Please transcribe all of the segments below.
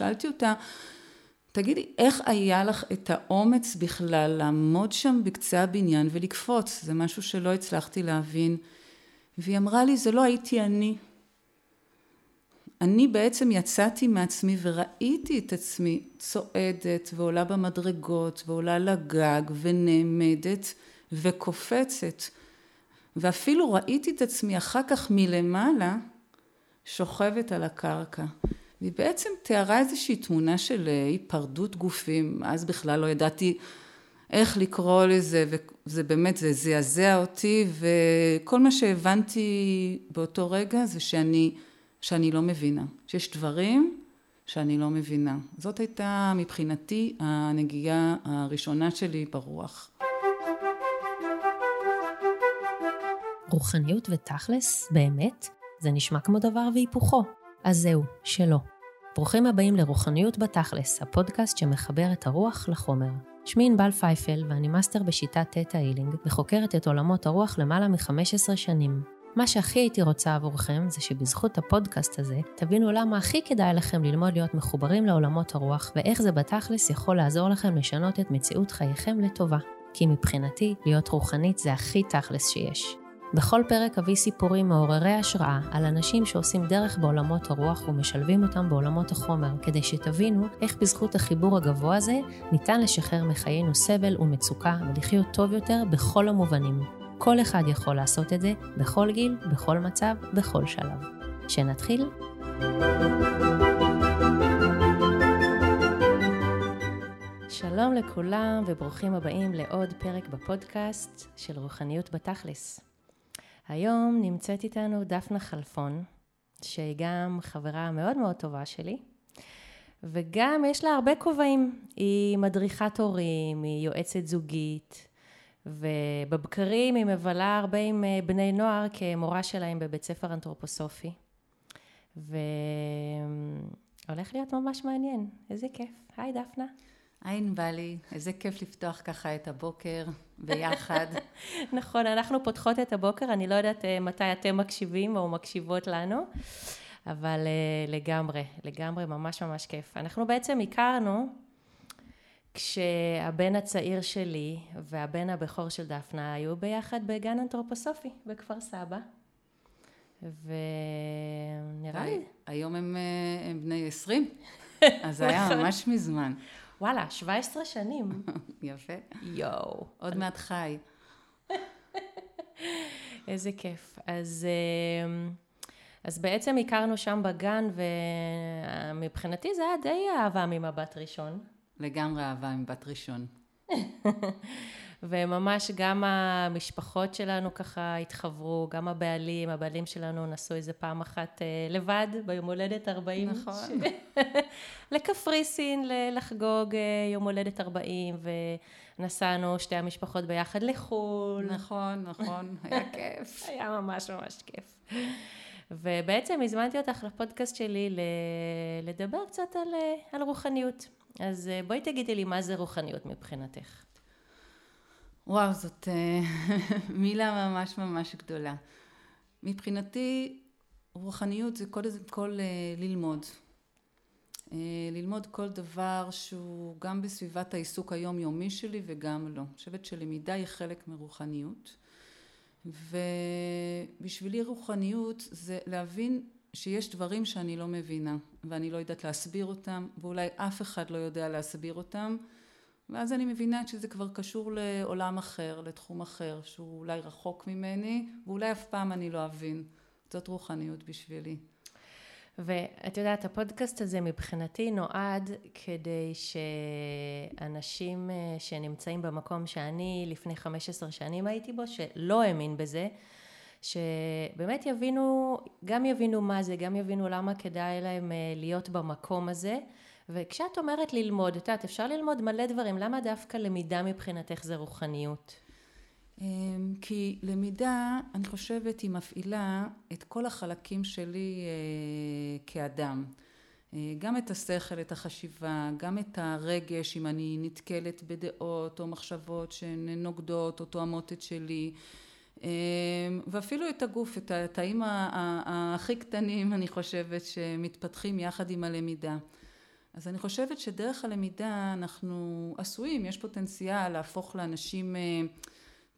ושאלתי אותה, תגידי, איך היה לך את האומץ בכלל לעמוד שם בקצה הבניין ולקפוץ? זה משהו שלא הצלחתי להבין. והיא אמרה לי, זה לא הייתי אני. אני בעצם יצאתי מעצמי וראיתי את עצמי צועדת ועולה במדרגות ועולה לגג ונעמדת וקופצת. ואפילו ראיתי את עצמי אחר כך מלמעלה שוכבת על הקרקע. והיא בעצם תיארה איזושהי תמונה של היפרדות גופים, אז בכלל לא ידעתי איך לקרוא לזה, וזה באמת, זה זעזע אותי, וכל מה שהבנתי באותו רגע זה שאני לא מבינה, שיש דברים שאני לא מבינה. זאת הייתה מבחינתי הנגיעה הראשונה שלי ברוח. רוחניות ותכלס, באמת, זה נשמע כמו דבר והיפוכו. אז זהו, שלא. ברוכים הבאים לרוחניות בתכלס, הפודקאסט שמחבר את הרוח לחומר. שמי אינבל פייפל ואני מאסטר בשיטת תטא הילינג, וחוקרת את עולמות הרוח למעלה מ-15 שנים. מה שהכי הייתי רוצה עבורכם זה שבזכות הפודקאסט הזה תבינו למה הכי כדאי לכם ללמוד להיות מחוברים לעולמות הרוח, ואיך זה בתכלס יכול לעזור לכם לשנות את מציאות חייכם לטובה. כי מבחינתי, להיות רוחנית זה הכי תכלס שיש. בכל פרק אביא סיפורים מעוררי השראה על אנשים שעושים דרך בעולמות הרוח ומשלבים אותם בעולמות החומר, כדי שתבינו איך בזכות החיבור הגבוה הזה ניתן לשחרר מחיינו סבל ומצוקה ולחיות טוב יותר בכל המובנים. כל אחד יכול לעשות את זה בכל גיל, בכל מצב, בכל שלב. שנתחיל? שלום לכולם וברוכים הבאים לעוד פרק בפודקאסט של רוחניות בתכלס. היום נמצאת איתנו דפנה חלפון, שהיא גם חברה מאוד מאוד טובה שלי, וגם יש לה הרבה כובעים. היא מדריכת הורים, היא יועצת זוגית, ובבקרים היא מבלה הרבה עם בני נוער כמורה שלהם בבית ספר אנתרופוסופי. והולך להיות ממש מעניין, איזה כיף. היי דפנה. אין בא לי, איזה כיף לפתוח ככה את הבוקר ביחד. נכון, אנחנו פותחות את הבוקר, אני לא יודעת מתי אתם מקשיבים או מקשיבות לנו, אבל לגמרי ממש ממש כיף. אנחנו בעצם הכרנו כשהבן הצעיר שלי והבן הבכור של דפנה היו ביחד בגן אנתרופוסופי בכפר סבא. ונראה לי. היום הם בני 20, אז זה היה ממש מזמן. וואלה, 17 שנים. יפה. יואו. עוד מעט חי. איזה כיף. אז בעצם הכרנו שם בגן, ומבחינתי זה היה די אהבה ממבט ראשון. לגמרי אהבה ממבט ראשון. וממש גם המשפחות שלנו ככה התחברו, גם הבעלים שלנו נסו איזה פעם אחת לבד, ביום הולדת 40. נכון. לקפריסין, לחגוג יום הולדת 40, ונסענו שתי המשפחות ביחד לחול. נכון, היה כיף. היה ממש כיף. ובעצם הזמנתי אותך לפודקאסט שלי לדבר קצת על רוחניות. אז בואי תגידי לי מה זה רוחניות מבחינתך. וואו, זאת מילה ממש גדולה. מבחינתי, רוחניות זה קודם כל ללמוד. ללמוד כל דבר שהוא גם בסביבת העיסוק היומיומי שלי וגם לא. אני חושבת שלמידה היא חלק מרוחניות. ובשבילי רוחניות זה להבין שיש דברים שאני לא מבינה, ואני לא יודעת להסביר אותם, ואולי אף אחד לא יודע להסביר אותם. ואז אני מבינה שזה כבר קשור לעולם אחר, לתחום אחר, שהוא אולי רחוק ממני, ואולי אף פעם אני לא אבין. זאת רוחניות בשבילי. ואת יודעת, הפודקאסט הזה מבחינתי נועד כדי שאנשים שנמצאים במקום שאני לפני 15 שנים הייתי בו, שלא האמין בזה, שבאמת יבינו, גם יבינו מה זה, גם יבינו למה כדאי להם להיות במקום הזה, וכשאת אומרת ללמוד, את יודעת, אפשר ללמוד מלא דברים, למה דווקא למידה מבחינתך זה רוחניות? כי למידה, אני חושבת, היא מפעילה את כל החלקים שלי כאדם. גם את השכל, את החשיבה, גם את הרגש, אם אני נתקלת בדעות או מחשבות שנוגדות או תואמות את שלי, ואפילו את הגוף, את התאים הכי קטנים, אני חושבת, שמתפתחים יחד עם הלמידה. אז אני חושבת שדרך הלמידה אנחנו עשויים, יש פוטנציאל להפוך לאנשים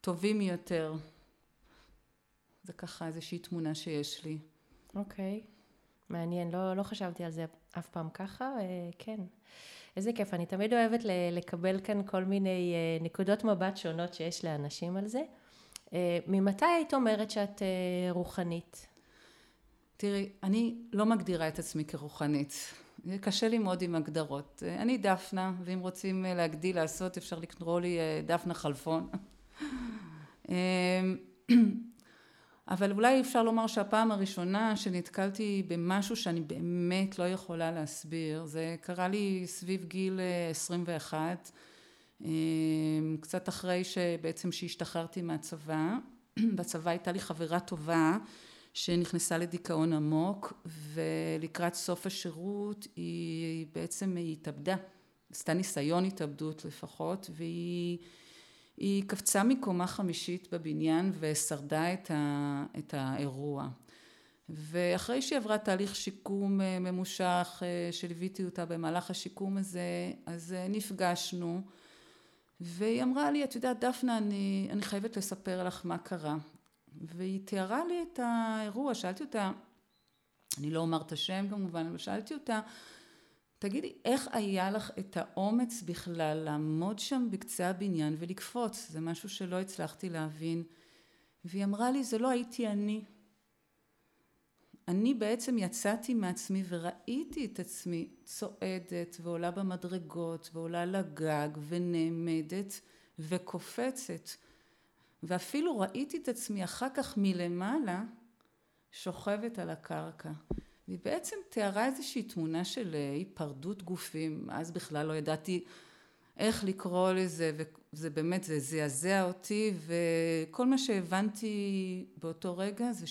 טובים יותר. זה ככה איזושהי תמונה שיש לי. אוקיי. מעניין, לא חשבתי על זה אף פעם ככה, כן. איזה כיף, אני תמיד אוהבת לקבל כאן כל מיני נקודות מבט שונות שיש לאנשים על זה. ממתי היית אומרת שאת רוחנית? תראי, אני לא מגדירה את עצמי כרוחנית. זה קשה לי מאוד עם הגדרות. אני דפנה, ואם רוצים להגדיל לעשות, אפשר לקרוא לי דפנה חלפון. אבל אולי אפשר לומר שהפעם הראשונה שנתקלתי במשהו שאני באמת לא יכולה להסביר, זה קרה לי סביב גיל 21, קצת אחרי שבעצם שהשתחררתי מהצבא. בצבא הייתה לי חברה טובה שנכנסה לדיכאון עמוק, ולקראת סוף השירות היא בעצם התאבדה, עשתה ניסיון התאבדות לפחות, והיא קפצה מקומה 5 בבניין ושרדה את האירוע. ואחרי שהיא עברה תהליך שיקום ממושך, שליוויתי אותה במהלך השיקום הזה, אז נפגשנו, והיא אמרה לי, את יודעת דפנה, אני חייבת לספר לך מה קרה. והיא תיארה לי את האירוע, שאלתי אותה, אני לא אומר את השם כמובן, אבל שאלתי אותה, תגידי, איך היה לך את האומץ בכלל לעמוד שם בקצה הבניין ולקפוץ? זה משהו שלא הצלחתי להבין. והיא אמרה לי, זה לא הייתי אני. אני בעצם יצאתי מעצמי וראיתי את עצמי צועדת ועולה במדרגות ועולה לגג ונעמדת וקופצת. ואפילו ראיתי את עצמי אחר כך מלמעלה שוכבת על הקרקע. והיא בעצם תיארה איזושהי תמונה של היפרדות גופים, אז בכלל לא ידעתי איך לקרוא לזה, וזה באמת, זה זעזע אותי, וכל מה שהבנתי באותו רגע זה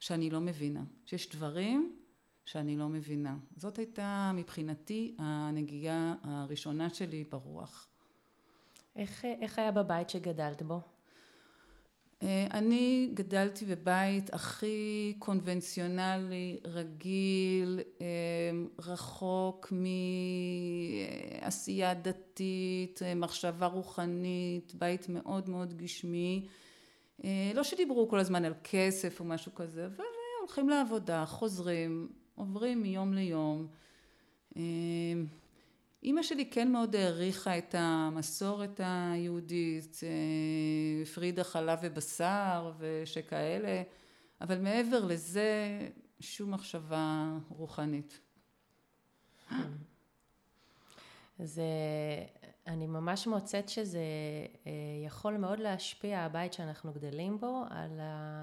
שאני לא מבינה, שיש דברים שאני לא מבינה. זאת הייתה מבחינתי הנגיעה הראשונה שלי ברוח. איך היה בבית שגדלת בו? אני גדלתי בבית הכי קונבנציונלי, רגיל, רחוק מעשייה דתית, מחשבה רוחנית, בית מאוד מאוד גשמי. לא שדיברו כל הזמן על כסף או משהו כזה, אבל הולכים לעבודה, חוזרים, עוברים מיום ליום. אמא שלי כן מאוד העריכה את המסורת היהודית, הפרידה חלב ובשר ושכאלה, אבל מעבר לזה שום מחשבה רוחנית. זה, אני ממש מוצאת שזה יכול מאוד להשפיע הבית שאנחנו גדלים בו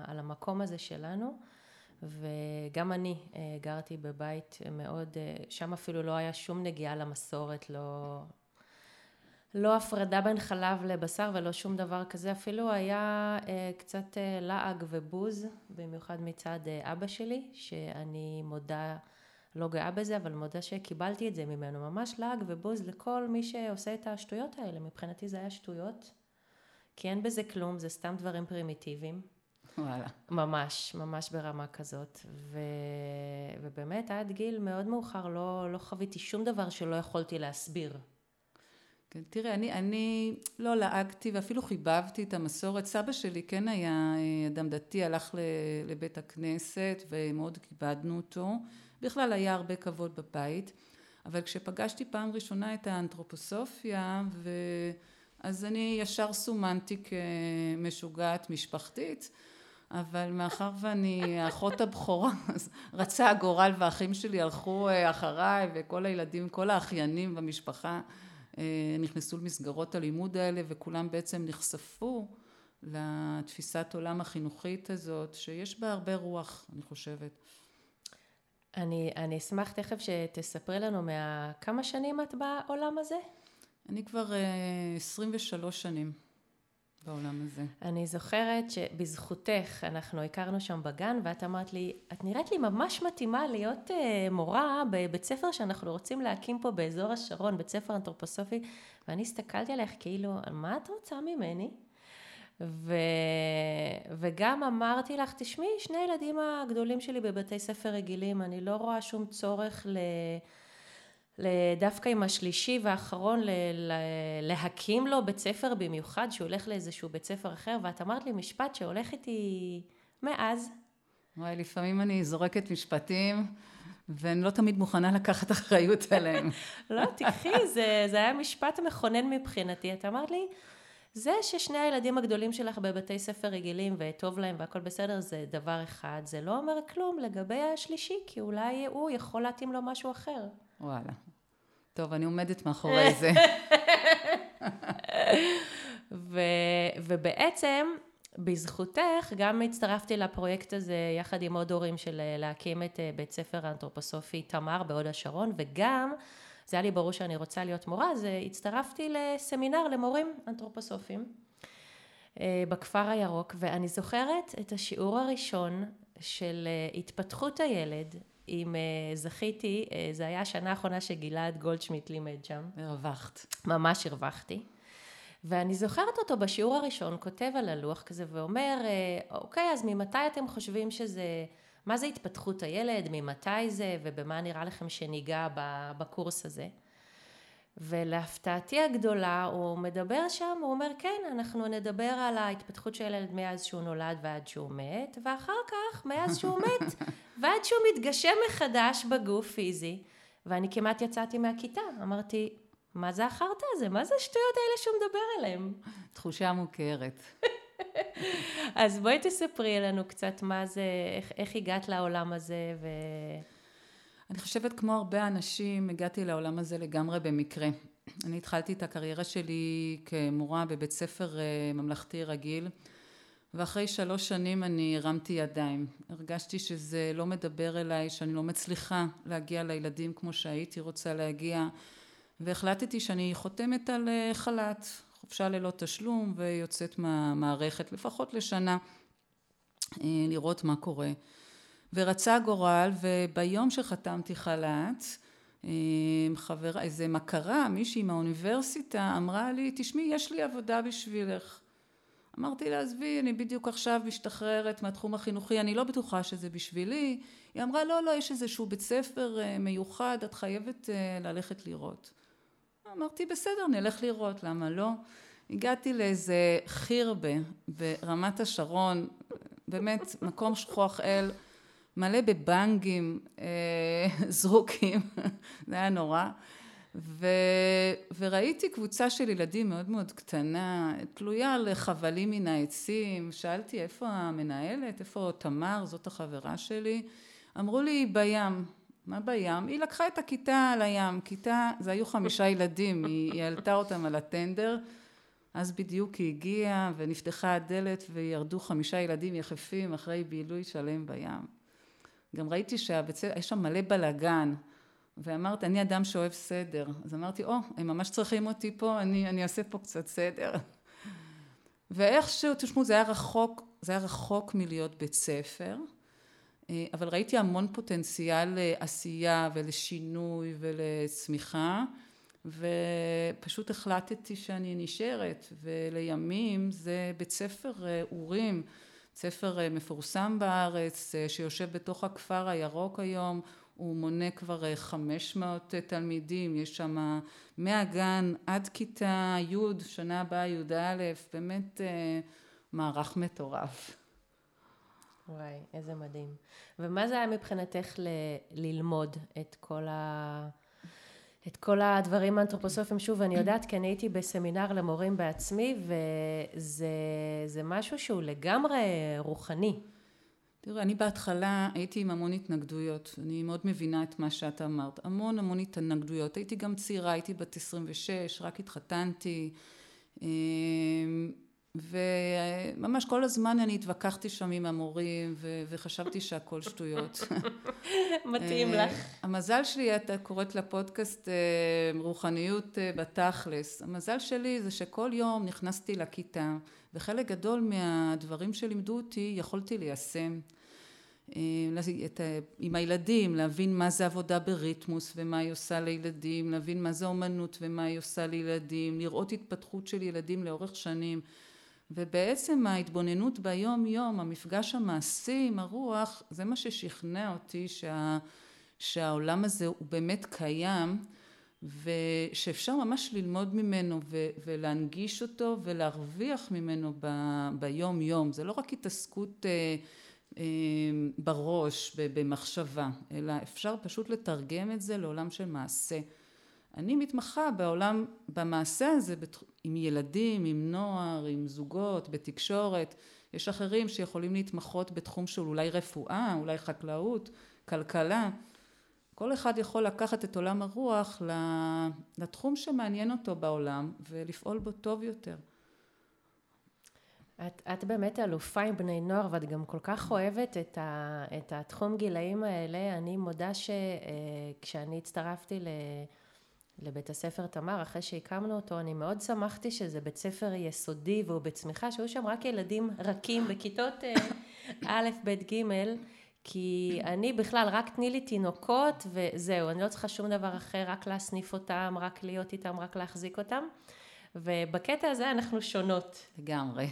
על המקום הזה שלנו. וגם אני גרתי בבית מאוד, שם אפילו לא היה שום נגיעה למסורת, לא הפרדה בין חלב לבשר ולא שום דבר כזה, אפילו היה קצת לעג ובוז, במיוחד מצד אבא שלי, שאני מודה, לא גאה בזה, אבל מודה שקיבלתי את זה ממנו, ממש לעג ובוז לכל מי שעושה את השטויות האלה, מבחינתי זה היה שטויות, כי אין בזה כלום, זה סתם דברים פרימיטיביים. וואלה. ממש, ממש ברמה כזאת, ובאמת עד גיל מאוד מאוחר לא חוויתי שום דבר שלא יכולתי להסביר. כן, תראה, אני לא לעגתי ואפילו חיבבתי את המסורת. סבא שלי כן היה אדם דתי, הלך לבית הכנסת ומאוד כיבדנו אותו, בכלל היה הרבה כבוד בבית, אבל כשפגשתי פעם ראשונה את האנתרופוסופיה אז אני ישר סומנתי כמשוגעת משפחתית, אבל מאחר ואני אחות הבכורה, אז רצה הגורל והאחים שלי הלכו אחריי, וכל הילדים, כל האחיינים במשפחה נכנסו למסגרות הלימוד האלה, וכולם בעצם נחשפו לתפיסת עולם החינוכית הזאת, שיש בה הרבה רוח, אני חושבת. אני אשמח תכף שתספרי לנו כמה שנים את בעולם הזה? אני כבר 23 שנים בעולם הזה. אני זוכרת שבזכותך אנחנו הכרנו שם בגן, ואת אמרת לי, את נראית לי ממש מתאימה להיות מורה בבית ספר שאנחנו רוצים להקים פה באזור השרון, בית ספר אנתרופוסופי, ואני הסתכלתי עליך כאילו, מה את רוצה ממני? וגם אמרתי לך, תשמעי, שני הילדים הגדולים שלי בבתי ספר רגילים, אני לא רואה שום צורך דווקא עם השלישי והאחרון להקים לו בית ספר במיוחד, שהוא הולך לאיזשהו בית ספר אחר, ואת אמרת לי משפט שהולך איתי מאז. וואי, לפעמים אני זורקת משפטים, ואני לא תמיד מוכנה לקחת אחריות עליהם. לא, תקחי, זה היה משפט מכונן מבחינתי. את אמרת לי, זה ששני הילדים הגדולים שלך בבתי ספר רגילים וטוב להם והכל בסדר, זה דבר אחד. זה לא אומר כלום לגבי השלישי, כי אולי הוא יכול להתאים לו משהו אחר. וואלה. טוב, אני עומדת מאחורי זה. ובעצם, בזכותך, גם הצטרפתי לפרויקט הזה יחד עם עוד הורים של להקים את בית ספר האנתרופוסופי תמר בהוד השרון, וגם, זה היה לי ברור שאני רוצה להיות מורה, אז הצטרפתי לסמינר למורים אנתרופוסופיים בכפר הירוק, ואני זוכרת את השיעור הראשון של התפתחות הילד, אם זכיתי, זה היה השנה האחרונה שגלעד גולדשמיט לימד שם. הרווחת. ממש הרווחתי. ואני זוכרת אותו בשיעור הראשון, כותב על הלוח כזה ואומר, אוקיי, אז ממתי אתם חושבים שזה, מה זה התפתחות הילד, ממתי זה, ובמה נראה לכם שניגע בקורס הזה? ולהפתעתי הגדולה, הוא מדבר שם, הוא אומר, כן, אנחנו נדבר על ההתפתחות של הילד מאז שהוא נולד ועד שהוא מת, ואחר כך, מאז שהוא מת, ועד שהוא מתגשם מחדש בגוף פיזי. ואני כמעט יצאתי מהכיתה, אמרתי, מה זה החרטא הזה? מה זה השטויות האלה שהוא מדבר עליהם? תחושה מוכרת. אז בואי תספרי לנו קצת מה זה, איך הגעת לעולם הזה ו... אני חושבת כמו הרבה אנשים, הגעתי לעולם הזה לגמרי במקרה. אני התחלתי את הקריירה שלי כמורה בבית ספר ממלכתי רגיל, ואחרי 3 שנים אני הרמתי ידיים. הרגשתי שזה לא מדבר אליי, שאני לא מצליחה להגיע לילדים כמו שהייתי רוצה להגיע, והחלטתי שאני חותמת על חל"ת, חופשה ללא תשלום, ויוצאת מהמערכת לפחות לשנה, לראות מה קורה. ורצה גורל, וביום שחתמתי חל"ת, איזה מכרה, מישהי מהאוניברסיטה, אמרה לי, תשמעי, יש לי עבודה בשבילך. אמרתי לה, עזבי, אני בדיוק עכשיו משתחררת מהתחום החינוכי, אני לא בטוחה שזה בשבילי. היא אמרה, לא, לא, יש איזשהו בית ספר מיוחד, את חייבת ללכת לראות. אמרתי, בסדר, נלך לראות, למה לא? הגעתי לאיזה חירבה ברמת השרון, באמת מקום שכוח אל, מלא בבנגים, זרוקים, זה היה נורא, וראיתי קבוצה של ילדים מאוד מאוד קטנה, תלויה לחבלים מן העצים, שאלתי איפה המנהלת, איפה תמר, זאת החברה שלי, אמרו לי בים, מה בים? היא לקחה את הכיתה על הים, כיתה, זה היו 5 ילדים, היא העלתה אותם על הטנדר, אז בדיוק היא הגיעה ונפתחה הדלת וירדו 5 ילדים יחפים אחרי בילוי שלם בים. גם ראיתי שיש שם מלא בלגן, ואמרתי, אני אדם שאוהב סדר. אז אמרתי, הם ממש צריכים אותי פה, אני אעשה פה קצת סדר. ואיכשהו, תשמעו, זה היה רחוק מלהיות בית ספר, אבל ראיתי המון פוטנציאל לעשייה ולשינוי ולצמיחה, ופשוט החלטתי שאני נשארת, ולימים זה בית ספר אורים, ספר מפורסם בארץ שיושב בתוך הכפר הירוק היום, הוא מונה כבר 500 תלמידים, יש שם מהגן עד כיתה י', שנה הבאה י"א, באמת מערך מטורף. וואי, איזה מדהים. ומה זה היה מבחינתך ללמוד את כל הדברים האנתרופוסופיים, שוב, אני יודעת, כי אני הייתי בסמינר למורים בעצמי, וזה משהו שהוא לגמרי רוחני. תראה, אני בהתחלה הייתי עם המון התנגדויות, אני מאוד מבינה את מה שאת אמרת, המון התנגדויות, הייתי גם צעירה, הייתי בת 26, רק התחתנתי, וממש כל הזמן אני התווכחתי שם עם המורים וחשבתי שהכל שטויות. מתאים לך. המזל שלי, אתה קוראת לפודקאסט רוחניות בתכלס. המזל שלי זה שכל יום נכנסתי לכיתה, וחלק גדול מהדברים שלימדו אותי יכולתי ליישם. עם הילדים, להבין מה זה עבודה בריתמוס ומה היא עושה לילדים, להבין מה זה אומנות ומה היא עושה לילדים, לראות התפתחות של ילדים לאורך שנים. ובעצם ההתבוננות ביום יום, המפגש המעשי עם הרוח, זה מה ששכנע אותי שהעולם הזה הוא באמת קיים, ושאפשר ממש ללמוד ממנו ולהנגיש אותו ולהרוויח ממנו ביום יום. זה לא רק התעסקות בראש, במחשבה, אלא אפשר פשוט לתרגם את זה לעולם של מעשה. אני מתמחה בעולם, במעשה הזה, עם ילדים, עם נוער, עם זוגות, בתקשורת. יש אחרים שיכולים להתמחות בתחום של אולי רפואה, אולי חקלאות, כלכלה. כל אחד יכול לקחת את עולם הרוח לתחום שמעניין אותו בעולם, ולפעול בו טוב יותר. את באמת אלופה עם בני נוער, ואת גם כל כך אוהבת את התחום גילאים האלה. אני מודה שכשאני הצטרפתי לבית הספר תמר, אחרי שהקמנו אותו, אני מאוד שמחתי שזה בית ספר יסודי, והוא בצמיחה, שהיו שם רק ילדים רכים בכיתות א', ב', ג', כי אני בכלל רק תני לי תינוקות וזהו, אני לא צריכה שום דבר אחר, רק להסניף אותם, רק להיות איתם, רק להחזיק אותם, ובקטע הזה אנחנו שונות. לגמרי.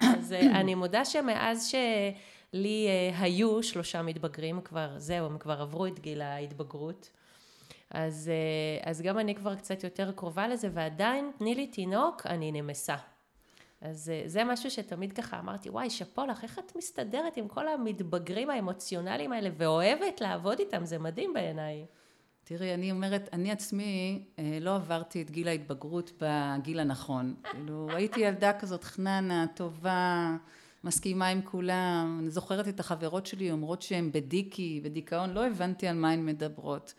אז אני מודה שמאז שלי היו 3 מתבגרים כבר, זהו, הם כבר עברו את גיל ההתבגרות, אז גם אני כבר קצת יותר קרובה לזה, ועדיין תני לי תינוק, אני נמסה. אז זה משהו שתמיד ככה אמרתי, וואי, שפול, איך את מסתדרת עם כל המתבגרים האמוציונליים האלה, ואוהבת לעבוד איתם, זה מדהים בעיניי. תראי, אני אומרת, אני עצמי לא עברתי את גיל ההתבגרות בגיל הנכון. כאילו, הייתי ילדה כזאת חננה, טובה, מסכימה עם כולם. אני זוכרת את החברות שלי, אומרות שהן בדיכאון, לא הבנתי על מה הן מדברות.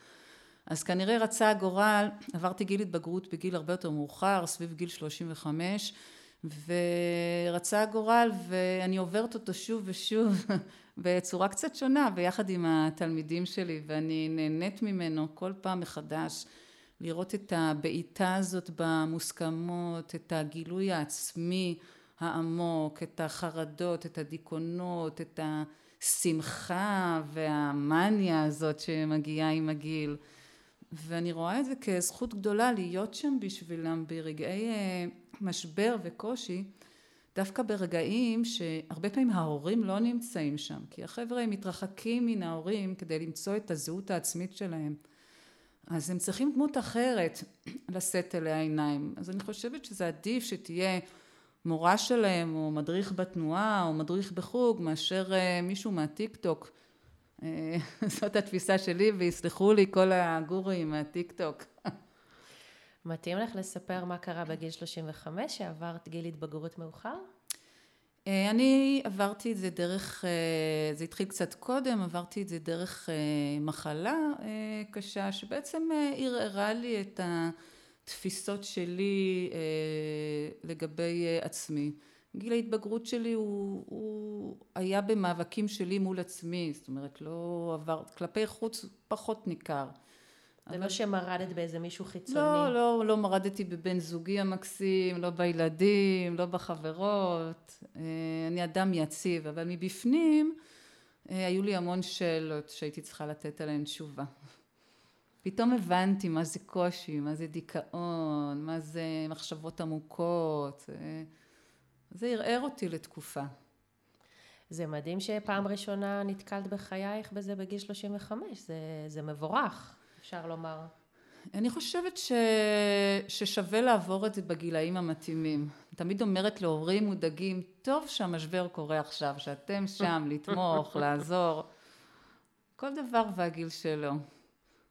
אז כנראה רצה הגורל, עברתי גיל התבגרות בגיל הרבה יותר מאוחר, סביב גיל 35, ורצה הגורל, ואני עוברת אותו שוב ושוב, בצורה קצת שונה, ביחד עם התלמידים שלי, ואני נהנית ממנו כל פעם מחדש, לראות את הבעיטה הזאת במוסכמות, את הגילוי העצמי העמוק, את החרדות, את הדיכאונות, את השמחה והמניה הזאת שמגיעה עם הגיל. ואני רואה את זה כזכות גדולה להיות שם בשבילם ברגעי משבר וקושי, דווקא ברגעים שהרבה פעמים ההורים לא נמצאים שם, כי החבר'ה הם מתרחקים מן ההורים כדי למצוא את הזהות העצמית שלהם. אז הם צריכים דמות אחרת לשאת אליה עיניים. אז אני חושבת שזה עדיף שתהיה מורה שלהם, או מדריך בתנועה, או מדריך בחוג, מאשר מישהו מהטיק-טוק. זאת התפיסה שלי, ויסלחו לי כל הגורים מהטיק-טוק. מתאים לך לספר מה קרה בגיל 35, שעברת גיל התבגרות מאוחר? אני עברתי את זה דרך, זה התחיל קצת קודם, עברתי את זה דרך מחלה קשה, שבעצם ערערה לי את התפיסות שלי לגבי עצמי. גיל ההתבגרות שלי הוא היה במאבקים שלי מול עצמי, זאת אומרת, לא עבר, כלפי חוץ פחות ניכר. זה לא שמרדת באיזה מישהו חיצוני. לא מרדתי בבן זוגי המקסים, לא בילדים, לא בחברות. אני אדם יציב, אבל מבפנים היו לי המון שאלות שהייתי צריכה לתת עליהן תשובה. פתאום הבנתי מה זה קושי, מה זה דיכאון, מה זה מחשבות עמוקות. זה ערער אותי לתקופה. זה מדהים שפעם ראשונה נתקלת בחייך בזה בגיל 35, זה מבורך. אפשר לומר. אני חושבת ששווה לעבור את זה בגילאים המתאימים. תמיד אומרת להורים מודאגים, טוב שהמשבר קורה עכשיו, שאתם שם, לתמוך, לעזור. כל דבר והגיל שלו.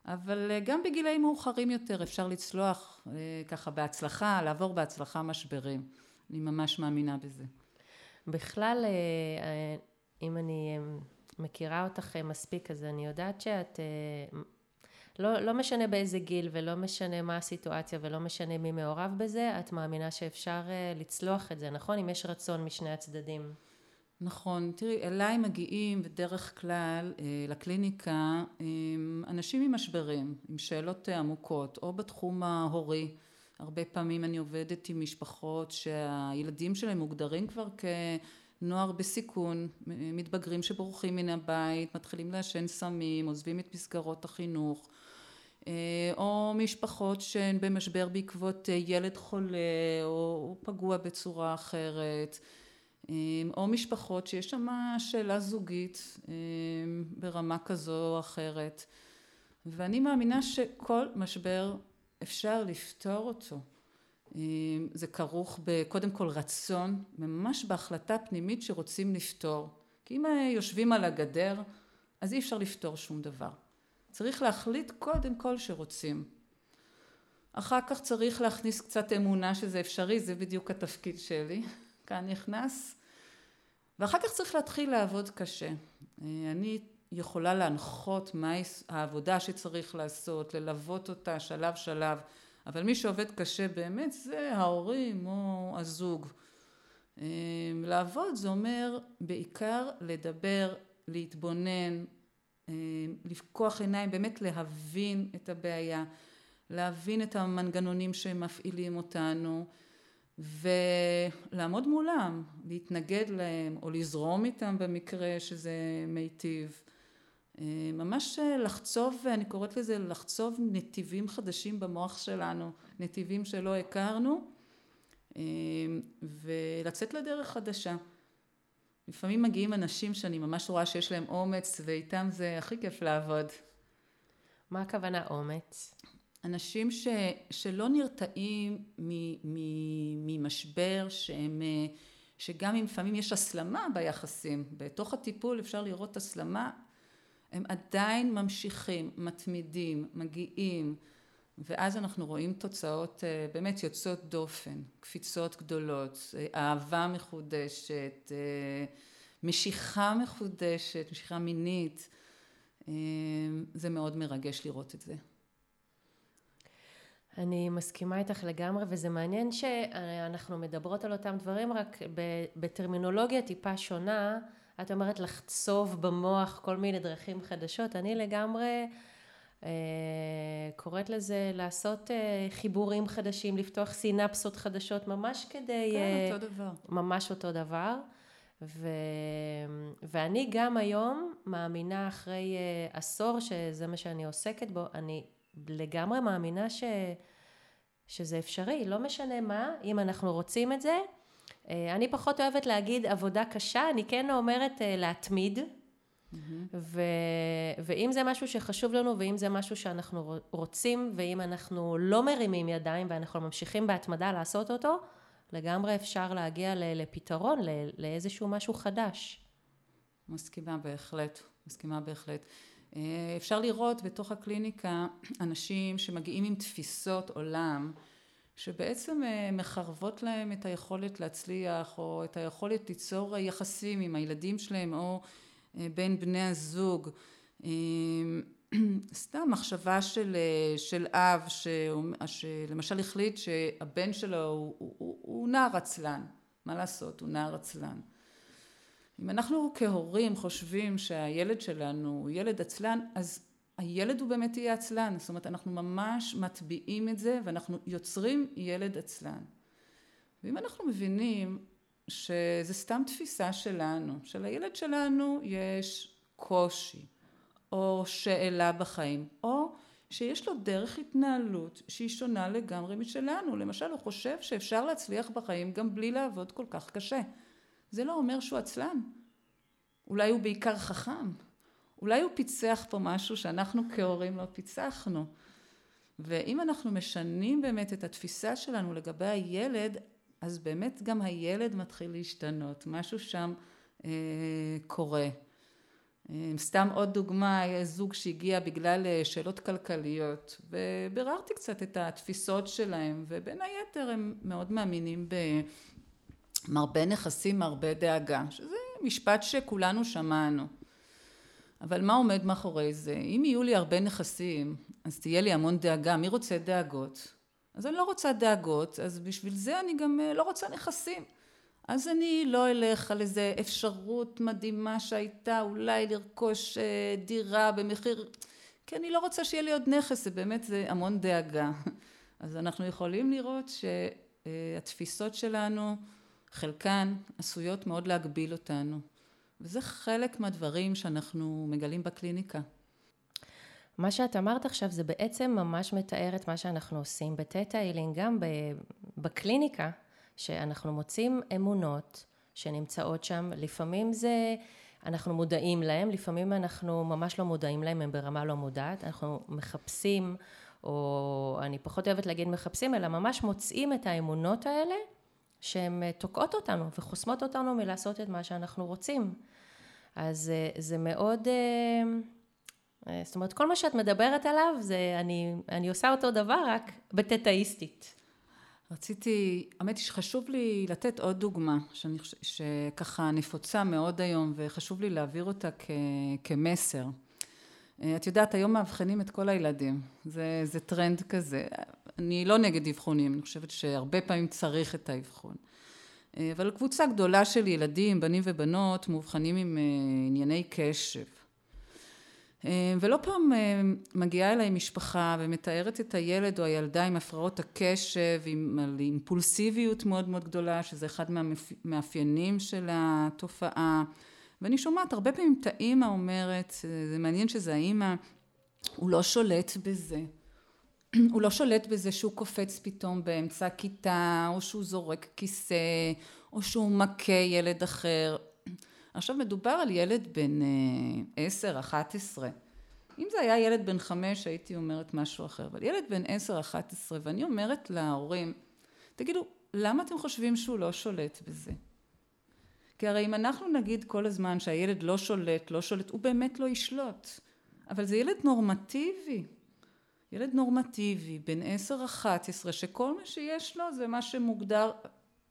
אבל גם בגילאים מאוחרים יותר אפשר לצלוח ככה בהצלחה, לעבור בהצלחה משברים. אני ממש מאמינה בזה. בכלל, אם אני מכירה אותך מספיק, אז אני יודעת שאת... לא משנה באיזה גיל, ולא משנה מה הסיטואציה, ולא משנה מי מעורב בזה, את מאמינה שאפשר לצלוח את זה, נכון? אם יש רצון משני הצדדים. נכון. תראי, אליי מגיעים בדרך כלל לקליניקה אנשים עם משברים, עם שאלות עמוקות, או בתחום ההורי. הרבה פעמים אני עובדת עם משפחות שהילדים שלהם מוגדרים כבר כנוער בסיכון, מתבגרים שבורחים מן הבית, מתחילים לעשן סמים, עוזבים את מסגרות החינוך, או משפחות שהן במשבר בעקבות ילד חולה או פגוע בצורה אחרת, או משפחות שיש שם שאלה זוגית ברמה כזו או אחרת. ואני מאמינה שכל משבר אפשר לפתור אותו. זה כרוך בקודם כל רצון, ממש בהחלטה פנימית שרוצים לפתור. כי אם יושבים על הגדר, אז אי אפשר לפתור שום דבר. צריך להחליט קודם כל שרוצים. אחר כך צריך להכניס קצת אמונה שזה אפשרי, זה בדיוק התפקיד שלי. כאן נכנס. ואחר כך צריך להתחיל לעבוד קשה. אני יכולה להנחות מה העבודה שצריך לעשות, ללוות אותה שלב שלב, אבל מי שעובד קשה באמת זה ההורים או הזוג. לעבוד זה אומר בעיקר לדבר, להתבונן, לפקוח עיניים, באמת להבין את הבעיה, להבין את המנגנונים שמפעילים אותנו, ולעמוד מולם, להתנגד להם או לזרום איתם במקרה שזה מיטיב. ממש לחצוב, אני קוראת לזה לחצוב נתיבים חדשים במוח שלנו, נתיבים שלא הכרנו, ולצאת לדרך חדשה. לפעמים מגיעים אנשים שאני ממש רואה שיש להם אומץ, ואיתם זה הכי כיף לעבוד. מה הכוונה אומץ? אנשים שלא נרתעים ממשבר, שגם אם לפעמים יש הסלמה ביחסים, בתוך הטיפול אפשר לראות הסלמה, הם עדיין ממשיכים, מתמידים, מגיעים, ואז אנחנו רואים תוצאות באמת יוצאות דופן, קפיצות גדולות, אהבה מחודשת, משיכה מחודשת, משיכה מינית. זה מאוד מרגש לראות את זה. אני מסכימה איתך לגמרי, וזה מעניין שאנחנו מדברות על אותם דברים, רק בטרמינולוגיה טיפה שונה. את אומרת לחצוב במוח כל מיני דרכים חדשות. אני לגמרי קוראת לזה לעשות חיבורים חדשים, לפתוח סינפסות חדשות, ממש כדי... כן, אותו דבר. ממש אותו דבר. ואני גם היום מאמינה אחרי עשור, שזה מה שאני עוסקת בו, אני לגמרי מאמינה שזה אפשרי, לא משנה מה, אם אנחנו רוצים את זה. אני פחות אוהבת להגיד עבודה קשה, אני כן אומרת להתמיד, ואם זה משהו שחשוב לנו, ואם זה משהו שאנחנו רוצים, ואם אנחנו לא מרימים ידיים, ואנחנו ממשיכים בהתמדה לעשות אותו, לגמרי אפשר להגיע לפתרון, לאיזשהו משהו חדש. מסכימה בהחלט, מסכימה בהחלט. אפשר לראות בתוך הקליניקה אנשים שמגיעים עם תפיסות עולם, שבעצם מחרבות להם את היכולת להצליח, או את היכולת ליצור יחסים עם הילדים שלהם, או בין בני הזוג. סתם מחשבה של אב, שלמשל החליט שהבן שלו הוא נער עצלן. מה לעשות? הוא נער עצלן. אם אנחנו כהורים חושבים שהילד שלנו הוא ילד עצלן, אז הילד הוא באמת יהיה עצלן. זאת אומרת, אנחנו ממש מטביעים את זה, ואנחנו יוצרים ילד עצלן. ואם אנחנו מבינים שזה סתם תפיסה שלנו, שלילד שלנו יש קושי, או שאלה בחיים, או שיש לו דרך התנהלות שהיא שונה לגמרי משלנו. למשל, הוא חושב שאפשר להצליח בחיים גם בלי לעבוד כל כך קשה. זה לא אומר שהוא עצלן. אולי הוא בעיקר חכם. אולי הוא פיצח פה משהו שאנחנו כהורים לא פיצחנו. ואם אנחנו משנים באמת את התפיסה שלנו לגבי הילד, אז באמת גם הילד מתחיל להשתנות. משהו שם קורה. סתם עוד דוגמה, היה זוג שהגיע בגלל שאלות כלכליות, ובררתי קצת את התפיסות שלהם, ובין היתר הם מאוד מאמינים במרבה נכסים, מרבה דאגה, שזה משפט שכולנו שמענו. אבל מה עומד מאחורי זה? אם יהיו לי הרבה נכסים, אז תהיה לי המון דאגה. מי רוצה דאגות? אז אני לא רוצה דאגות, אז בשביל זה אני גם לא רוצה נכסים. אז אני לא אלך על איזו אפשרות מדהימה שהייתה אולי לרכוש דירה במחיר, כי אני לא רוצה שיהיה לי עוד נכס, זה באמת זה המון דאגה. אז אנחנו יכולים לראות שהתפיסות שלנו, חלקן עשויות מאוד להגביל אותנו. וזה חלק מהדברים שאנחנו מגלים בקליניקה. מה שאת אמרת עכשיו זה בעצם ממש מתאר את מה שאנחנו עושים בתטא הילינג, גם בקליניקה, שאנחנו מוצאים אמונות שנמצאות שם. לפעמים זה אנחנו מודעים להם, לפעמים אנחנו ממש לא מודעים להם, הם ברמה לא מודעת, אנחנו מחפשים, או אני פחות אוהבת להגיד מחפשים, אלא ממש מוצאים את האמונות האלה, שהן תוקעות אותנו וחוסמות אותנו מלעשות את מה שאנחנו רוצים. אז זה מאוד, זאת אומרת, כל מה שאת מדברת עליו, זה אני עושה אותו דבר רק בתתאיסטית. האמת היא שחשוב לי לתת עוד דוגמה, שככה נפוצה מאוד היום, וחשוב לי להעביר אותה כמסר. את יודעת, היום מאבחנים את כל הילדים. זה טרנד כזה. אני לא נגד אבחונים, אני חושבת שהרבה פעמים צריך את האבחון. אבל קבוצה גדולה של ילדים, בנים ובנות, מאובחנים עם ענייני קשב. ולא פעם מגיעה אליי משפחה ומתארת את הילד או הילדה עם הפרעות הקשב, עם אימפולסיביות מאוד מאוד גדולה, שזה אחד מהמאפיינים של התופעה. ואני שומעת הרבה פעמים את האמא אומרת, זה מעניין שזה האמא, הוא לא שולט בזה. הוא לא שולט בזה שהוא קופץ פתאום באמצע כיתה, או שהוא זורק כיסא, או שהוא מכה ילד אחר. עכשיו מדובר על ילד בן 10, 11. אם זה היה ילד בן 5, הייתי אומרת משהו אחר. אבל ילד בן 10, 11, ואני אומרת להורים, תגידו, למה אתם חושבים שהוא לא שולט בזה? כי הרי אם אנחנו נגיד כל הזמן שהילד לא שולט, הוא באמת לא ישלוט. אבל זה ילד נורמטיבי. ילד נורמטיבי, בן 10, 11, שכל מה שיש לו זה מה שמוגדר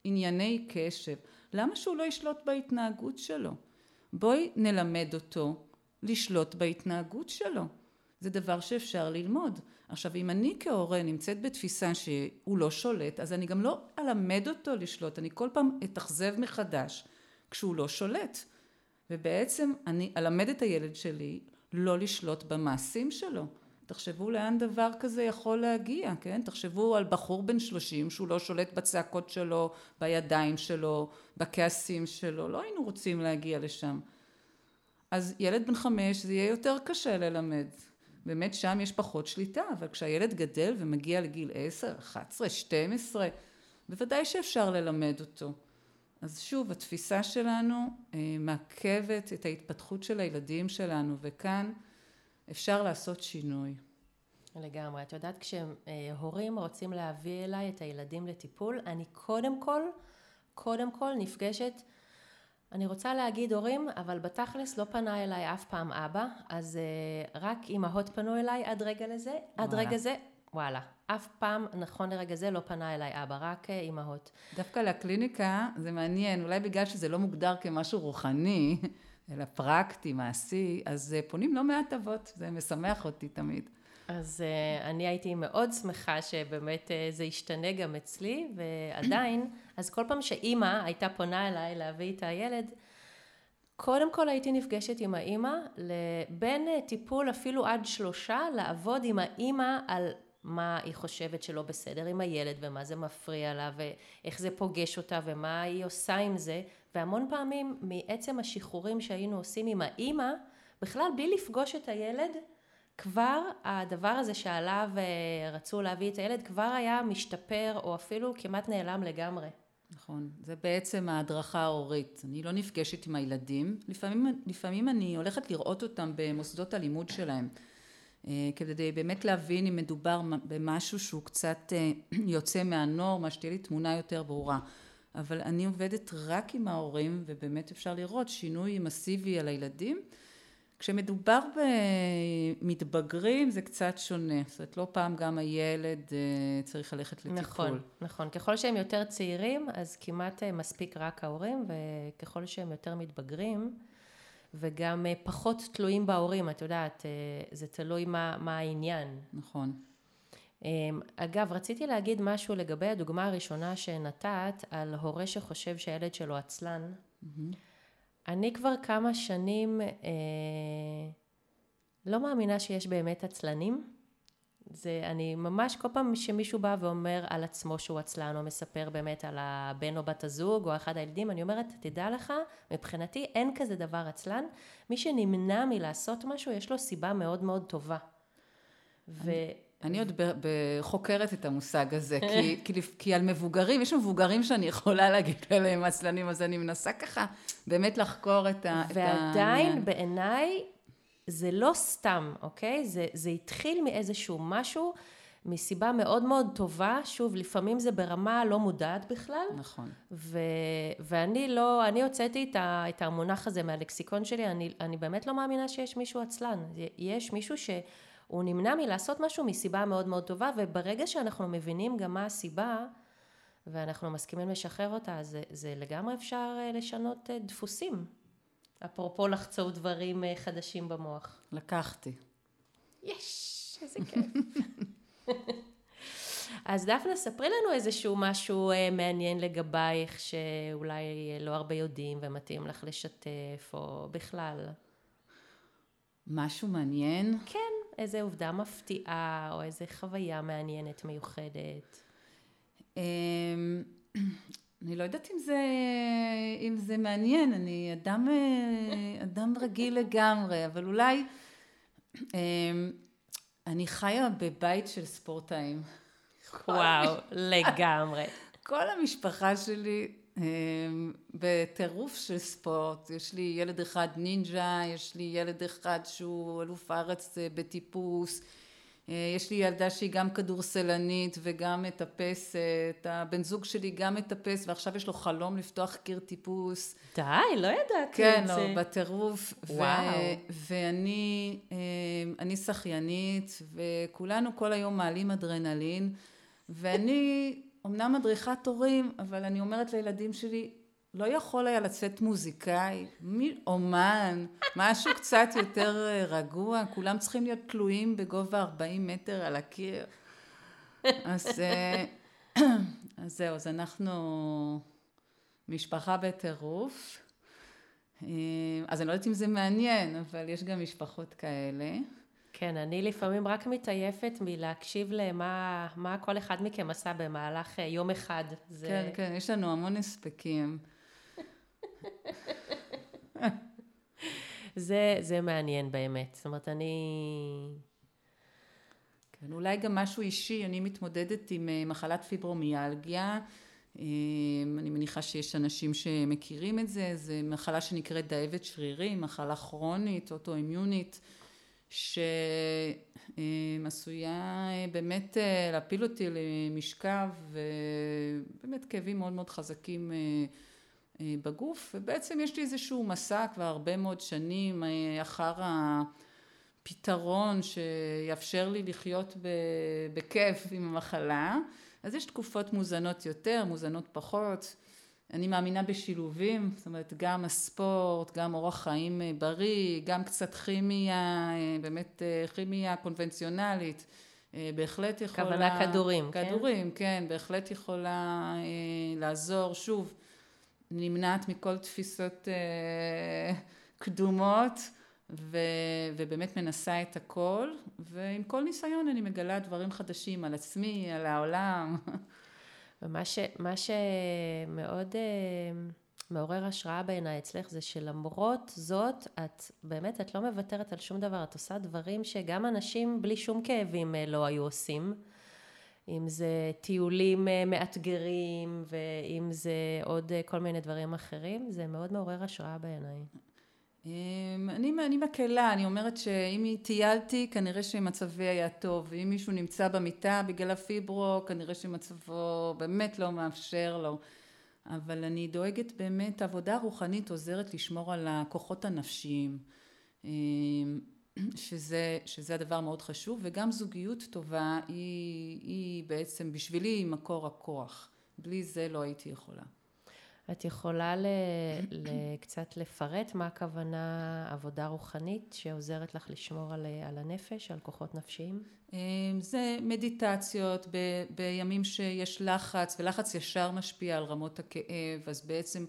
ענייני קשב. למה שהוא לא ישלוט בהתנהגות שלו? בואי נלמד אותו לשלוט בהתנהגות שלו. זה דבר שאפשר ללמוד. עכשיו, אם אני כהורה נמצאת בתפיסה שהוא לא שולט, אז אני גם לא אלמד אותו לשלוט. אני כל פעם אתאכזב מחדש כשהוא לא שולט. ובעצם אני אלמד את הילד שלי לא לשלוט במעשים שלו. תחשבו לאן דבר כזה יכול להגיע, כן? תחשבו על בחור בן 30 שהוא לא שולט בצעקות שלו, בידיים שלו, בכעסים שלו. לא היינו רוצים להגיע לשם. אז ילד בן 5 זה יהיה יותר קשה ללמד. באמת שם יש פחות שליטה, אבל כשהילד גדל ומגיע לגיל 10, 11, 12, בוודאי שאפשר ללמד אותו. אז שוב, התפיסה שלנו מעכבת את ההתפתחות של הילדים שלנו, וכאן אפשר לעשות שינוי. לגמרי. את יודעת, כשהורים רוצים להביא אליי את הילדים לטיפול, אני קודם כל נפגשת, אני רוצה להגיד הורים, אבל בתכלס לא פנה אליי אף פעם אבא, אז רק אמהות פנו אליי עד רגע לזה, עד רגע זה, וואלה. אף פעם, נכון לרגע זה, לא פנה אליי אבא, רק אמהות. דווקא לקליניקה, זה מעניין, אולי בגלל שזה לא מוגדר כמשהו רוחני, אלא פרקטי, מעשי, אז פונים לא מעט אבות, זה משמח אותי תמיד. אז אני הייתי מאוד שמחה שבאמת זה ישתנה גם אצלי, ועדיין, אז כל פעם שאימא הייתה פונה אליי להביא את הילד, קודם כל הייתי נפגשת עם האימא, לבין טיפול אפילו עד 3, לעבוד עם האימא על מה היא חושבת שלא בסדר עם הילד, ומה זה מפריע לה, ואיך זה פוגש אותה, ומה היא עושה עם זה, והמון פעמים מעצם השחרורים שהיינו עושים עם האמא, בכלל בלי לפגוש את הילד, כבר הדבר הזה שעליו רצו להביא את הילד, כבר היה משתפר, או אפילו כמעט נעלם לגמרי. נכון, זה בעצם ההדרכה ההורית. אני לא נפגשת עם הילדים, לפעמים אני הולכת לראות אותם במוסדות הלימוד שלהם, כדי באמת להבין אם מדובר במשהו שהוא קצת יוצא מהנורמה, שתהיה לי תמונה יותר ברורה. אבל אני עובדת רק עם ההורים, ובאמת אפשר לראות שינוי מסיבי על הילדים. כשמדובר במתבגרים, זה קצת שונה. זאת אומרת, לא פעם גם הילד צריך ללכת לטיפול. נכון. ככל שהם יותר צעירים, אז כמעט מספיק רק ההורים, וככל שהם יותר מתבגרים, וגם פחות תלויים בהורים, את יודעת, זה תלוי מה העניין. נכון. אגב, רציתי להגיד משהו לגבי הדוגמה הראשונה שנתת על הורה שחושב שהילד שלו עצלן. אני כבר כמה שנים לא מאמינה שיש באמת עצלנים. זה, אני ממש כל פעם שמישהו בא ואומר על עצמו שהוא עצלן, או מספר באמת על הבן או בת הזוג, או אחד הילדים, אני אומרת, תדע לך, מבחינתי אין כזה דבר עצלן. מי שנמנע מלעשות משהו, יש לו סיבה מאוד מאוד טובה. אני עוד חוקרת את המושג הזה, כי על מבוגרים, יש מבוגרים שאני יכולה להגיד עליהם עצלנים, אז אני מנסה ככה באמת לחקור את ה... ועדיין בעיניי זה לא סתם, אוקיי? זה התחיל מאיזשהו משהו, מסיבה מאוד מאוד טובה, שוב, לפעמים זה ברמה לא מודעת בכלל. נכון. ואני לא, אני הוצאתי את המונח הזה מהלקסיקון שלי, אני באמת לא מאמינה שיש מישהו עצלן. יש מישהו ש... הוא נמנע מלעשות משהו מסיבה מאוד מאוד טובה, וברגע שאנחנו מבינים גם מה הסיבה, ואנחנו מסכימים לשחרר אותה, זה לגמרי אפשר לשנות דפוסים. אפרופו לחצו דברים חדשים במוח. לקחתי. יש, איזה כיף. אז דפנה, ספרי לנו איזשהו משהו מעניין לגבייך, שאולי לא הרבה יודעים ומתאים לך לשתף, או בכלל. משהו מעניין? כן. איזו עובדה מפתיעה, או איזו חוויה מעניינת, מיוחדת. אני לא יודעת אם זה מעניין, אני אדם רגיל לגמרי, אבל אולי אני חיה בבית של ספורטאים. וואו, לגמרי. כל המשפחה שלי בטירוף של ספורט. יש לי ילד אחד נינג'ה, יש לי ילד אחד שהוא אלוף ארץ בטיפוס, יש לי ילדה שהיא גם כדורסלנית וגם מטפסת, הבן זוג שלי גם מטפס, ועכשיו יש לו חלום לפתוח קיר טיפוס. די, לא ידעתי. כן, לא, בטירוף. ואני שחיינית, וכולנו כל היום מעלים אדרנלין, ואני... אמנם מדריכת הורים, אבל אני אומרת לילדים שלי, לא יכול היה לצאת מוזיקאי, אומן, משהו קצת יותר רגוע, כולם צריכים להיות תלויים בגובה 40 מטר על הקיר. אז זהו, אז אנחנו משפחה בטירוף. אז אני לא יודעת אם זה מעניין, אבל יש גם משפחות כאלה. כן, אני לפעמים רק מתעייפת מלהקשיב למה כל אחד מכם עשה במהלך יום אחד. כן, כן, יש לנו המון הספקים. זה מעניין באמת. זאת אומרת, אולי גם משהו אישי, אני מתמודדת עם מחלת פיברומיאלגיה. אני מניחה שיש אנשים שמכירים את זה. זו מחלה שנקראת דאבת שרירים, מחלה כרונית, אוטואימיונית. שעשויה באמת להפיל אותי למשכב, ובאמת כאבים מאוד מאוד חזקים בגוף, ובעצם יש לי איזשהו מסע כבר הרבה מאוד שנים אחר הפתרון שיאפשר לי לחיות בכיף עם המחלה. אז יש תקופות מוזנות יותר, מוזנות פחות. אני מאמינה בשילובים, זאת אומרת, גם הספורט, גם אורח חיים בריא, גם קצת כימיה, באמת כימיה קונבנציונלית, בהחלט יכולה... כוונה כדורים, כן? כדורים, כן, בהחלט יכולה לעזור. שוב, נמנעת מכל תפיסות קדומות, ובאמת מנסה את הכל, ועם כל ניסיון אני מגלה דברים חדשים על עצמי, על העולם. ומה שמאוד מעורר השראה בעיניי אצלך, זה שלמרות זאת, את לא מוותרת על שום דבר, את עושה דברים שגם אנשים בלי שום כאבים לא היו עושים, אם זה טיולים מאתגרים, ואם זה עוד כל מיני דברים אחרים, זה מאוד מעורר השראה בעיניי. אני מקלה, אני אומרת שאם טיילתי, כנראה שמצבי היה טוב, ואם מישהו נמצא במיטה בגלל הפיברו, כנראה שמצבו באמת לא מאפשר לו. אבל אני דואגת באמת, עבודה רוחנית עוזרת לשמור על הכוחות הנפשיים, שזה הדבר מאוד חשוב, וגם זוגיות טובה היא בעצם בשבילי מקור הכוח. בלי זה לא הייתי יכולה. את יכולה קצת לפרט מה הכוונה עבודה רוחנית שעוזרת לך לשמור על הנפש, על כוחות נפשיים? זה מדיטציות בימים שיש לחץ, ולחץ ישר משפיע על רמות הכאב, אז בעצם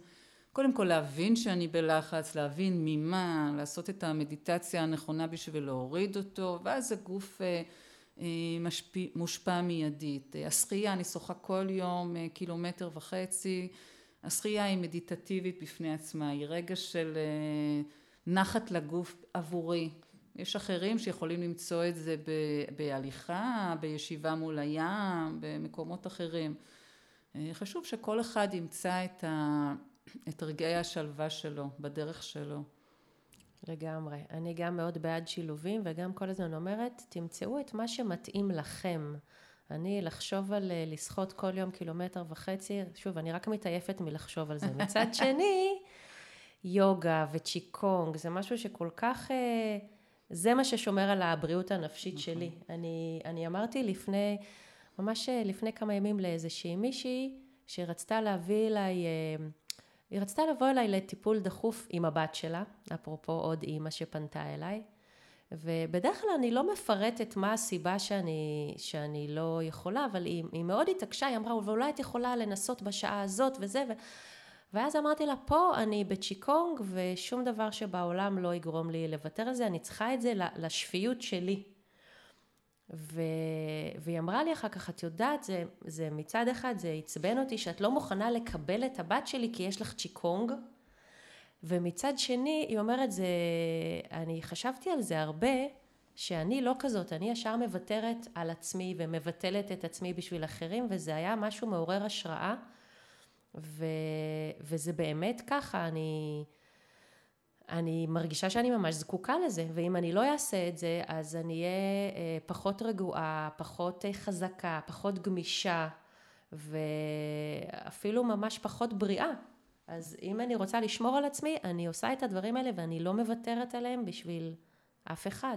קודם כל להבין שאני בלחץ, להבין ממה, לעשות את המדיטציה הנכונה בשביל להוריד אותו, ואז הגוף מושפע מיידית. השחייה, אני שוחה כל יום 1.5 קילומטר, השחייה היא מדיטטיבית בפני עצמה, היא רגע של נחת לגוף עבורי, יש אחרים שיכולים למצוא את זה בהליכה, בישיבה מול הים, במקומות אחרים. חשוב שכל אחד ימצא את רגעי השלווה שלו, בדרך שלו. לגמרי. אני גם מאוד בעד שילובים, וגם כל הזמן אומרת, תמצאו את מה שמתאים לכם. אני לחשוב על לשחות כל יום 1.5 קילומטר, שוב, אני רק מתעייפת מלחשוב על זה. מצד שני, יוגה וצ'יקונג, זה משהו שכל כך, זה מה ששומר על הבריאות הנפשית שלי. אני אמרתי לפני, ממש לפני כמה ימים לאיזושהי מישהי, שרצתה להביא אליי, היא רצתה לבוא אליי לטיפול דחוף עם הבת שלה, אפרופו עוד אימא שפנתה אליי, ובדרך כלל אני לא מפרטת מה הסיבה שאני לא יכולה, אבל היא מאוד התעקשה, היא אמרה, ואולי את יכולה לנסות בשעה הזאת וזה, ואז אמרתי לה, פה אני בצ'יקונג, ושום דבר שבעולם לא יגרום לי לוותר על זה, אני צריכה את זה לשפיות שלי. והיא אמרה לי אחר כך, את יודעת, זה מצד אחד, זה הצבן אותי שאת לא מוכנה לקבל את הבת שלי, כי יש לך צ'יקונג, ומצד שני, היא אומרת, אני חשבתי על זה הרבה, שאני לא כזאת, אני ישר מוותרת על עצמי, ומבטלת את עצמי בשביל אחרים, וזה היה משהו מעורר השראה, וזה באמת ככה, אני מרגישה שאני ממש זקוקה לזה, ואם אני לא אעשה את זה, אז אני אהיה פחות רגועה, פחות חזקה, פחות גמישה, ואפילו ממש פחות בריאה. אז אם אני רוצה לשמור על עצמי, אני עושה את הדברים האלה, ואני לא מוותרת עליהם בשביל אף אחד.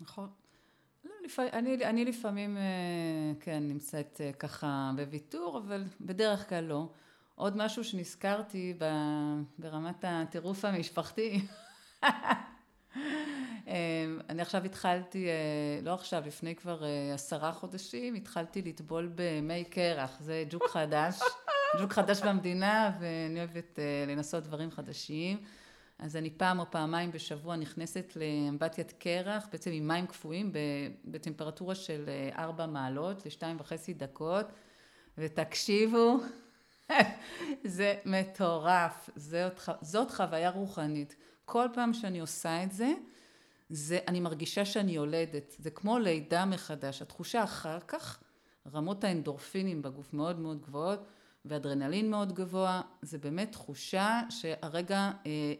נכון. אני לפעמים, כן, נמצאת ככה בוויתור, אבל בדרך כלל לא. עוד משהו שנזכרתי ברמת הטירוף המשפחתי. אני עכשיו התחלתי, לא עכשיו, לפני כבר 10 חודשים, התחלתי לטבול במי קרח. זה ג'וק חדש, ג'וק חדש במדינה, ואני אוהבת לנסות דברים חדשים. אז אני פעם או פעמיים בשבוע נכנסת לאמבטיית קרח, בעצם עם מים קפואים, בטמפרטורה של 4 מעלות, ל2.5 דקות, ותקשיבו, זה מטורף, זאת חוויה רוחנית. כל פעם שאני עושה את זה, אני מרגישה שאני יולדת, זה כמו לידה מחדש. התחושה אחר כך, רמות האנדורפינים בגוף מאוד מאוד גבוהות, ואדרנלין מאוד גבוה, זה באמת תחושה שהרגע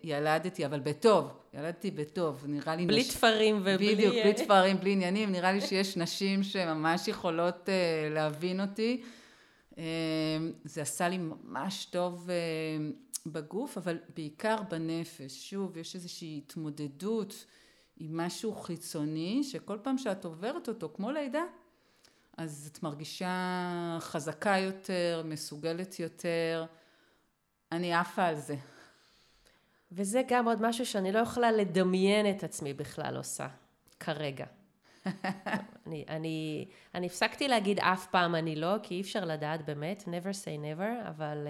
ילדתי, אבל בטוב, ילדתי בטוב, נראה לי... בלי תפרים ובלי... בדיוק, בלי תפרים, בלי עניינים, נראה לי שיש נשים שממש יכולות להבין אותי, זה עשה לי ממש טוב בגוף, אבל בעיקר בנפש, שוב, יש איזושהי התמודדות עם משהו חיצוני, שכל פעם שאת עוברת אותו, כמו לידה, אז את מרגישה חזקה יותר, מסוגלת יותר, אני עפה על זה. וזה גם עוד משהו שאני לא יכולה לדמיין את עצמי בכלל עושה, כרגע. אני הפסקתי להגיד אף פעם אני לא, כי אי אפשר לדעת באמת, never say never, אבל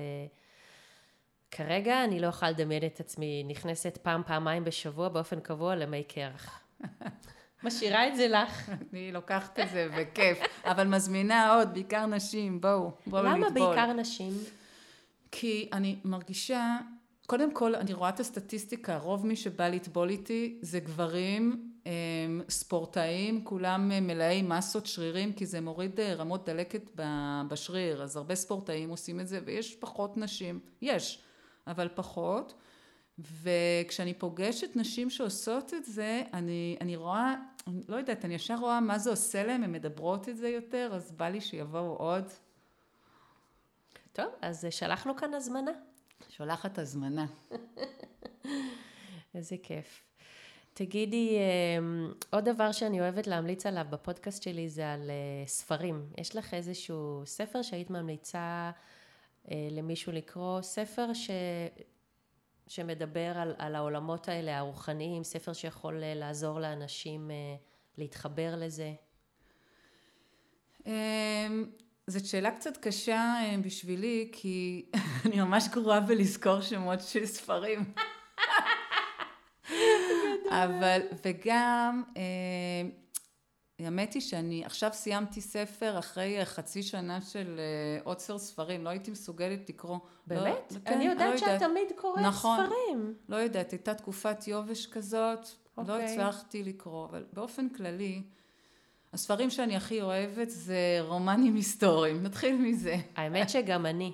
כרגע אני לא יכולה לדמיין את עצמי, נכנסת פעמיים בשבוע באופן קבוע למי קרח. משאירה את זה לך. אני לוקחת את זה בכיף, אבל מזמינה עוד, בעיקר נשים, בואו לטבול. למה בעיקר נשים? כי אני מרגישה, קודם כל אני רואה את הסטטיסטיקה, רוב מי שבא לטבול איתי זה גברים, ספורטאים, כולם מלאי מסות שרירים, כי זה מוריד רמות דלקת בשריר, אז הרבה ספורטאים עושים את זה, ויש פחות נשים, יש, אבל פחות, וכשאני פוגשת נשים שעושות את זה, אני רואה, לא יודעת, אני ישר רואה מה זה עושה להם, הן מדברות את זה יותר, אז בא לי שיבואו עוד. טוב, אז שלחנו כאן הזמנה. שולחת הזמנה. איזה כיף. תגידי, עוד דבר שאני אוהבת להמליץ עליו בפודקאסט שלי, זה על ספרים. יש לך איזשהו ספר שהיית ממליצה למישהו לקרוא, ספר שמדבר על העולמות האלה, הרוחניים, ספר שיכול לעזור לאנשים להתחבר לזה? זאת שאלה קצת קשה בשבילי, כי אני ממש גרועה בלזכור שמות של ספרים. אבל, וגם, האמת היא שאני עכשיו סיימתי ספר אחרי 0.5 שנה של עוצר ספרים, לא הייתי מסוגלת לקרוא. באמת? אני יודעת שאת תמיד קוראת ספרים. נכון, לא יודעת, הייתה תקופת יובש כזאת. לא הצלחתי לקרוא, אבל באופן כללי, הספרים שאני הכי אוהבת זה רומנים היסטוריים, נתחיל מזה. האמת שגם אני.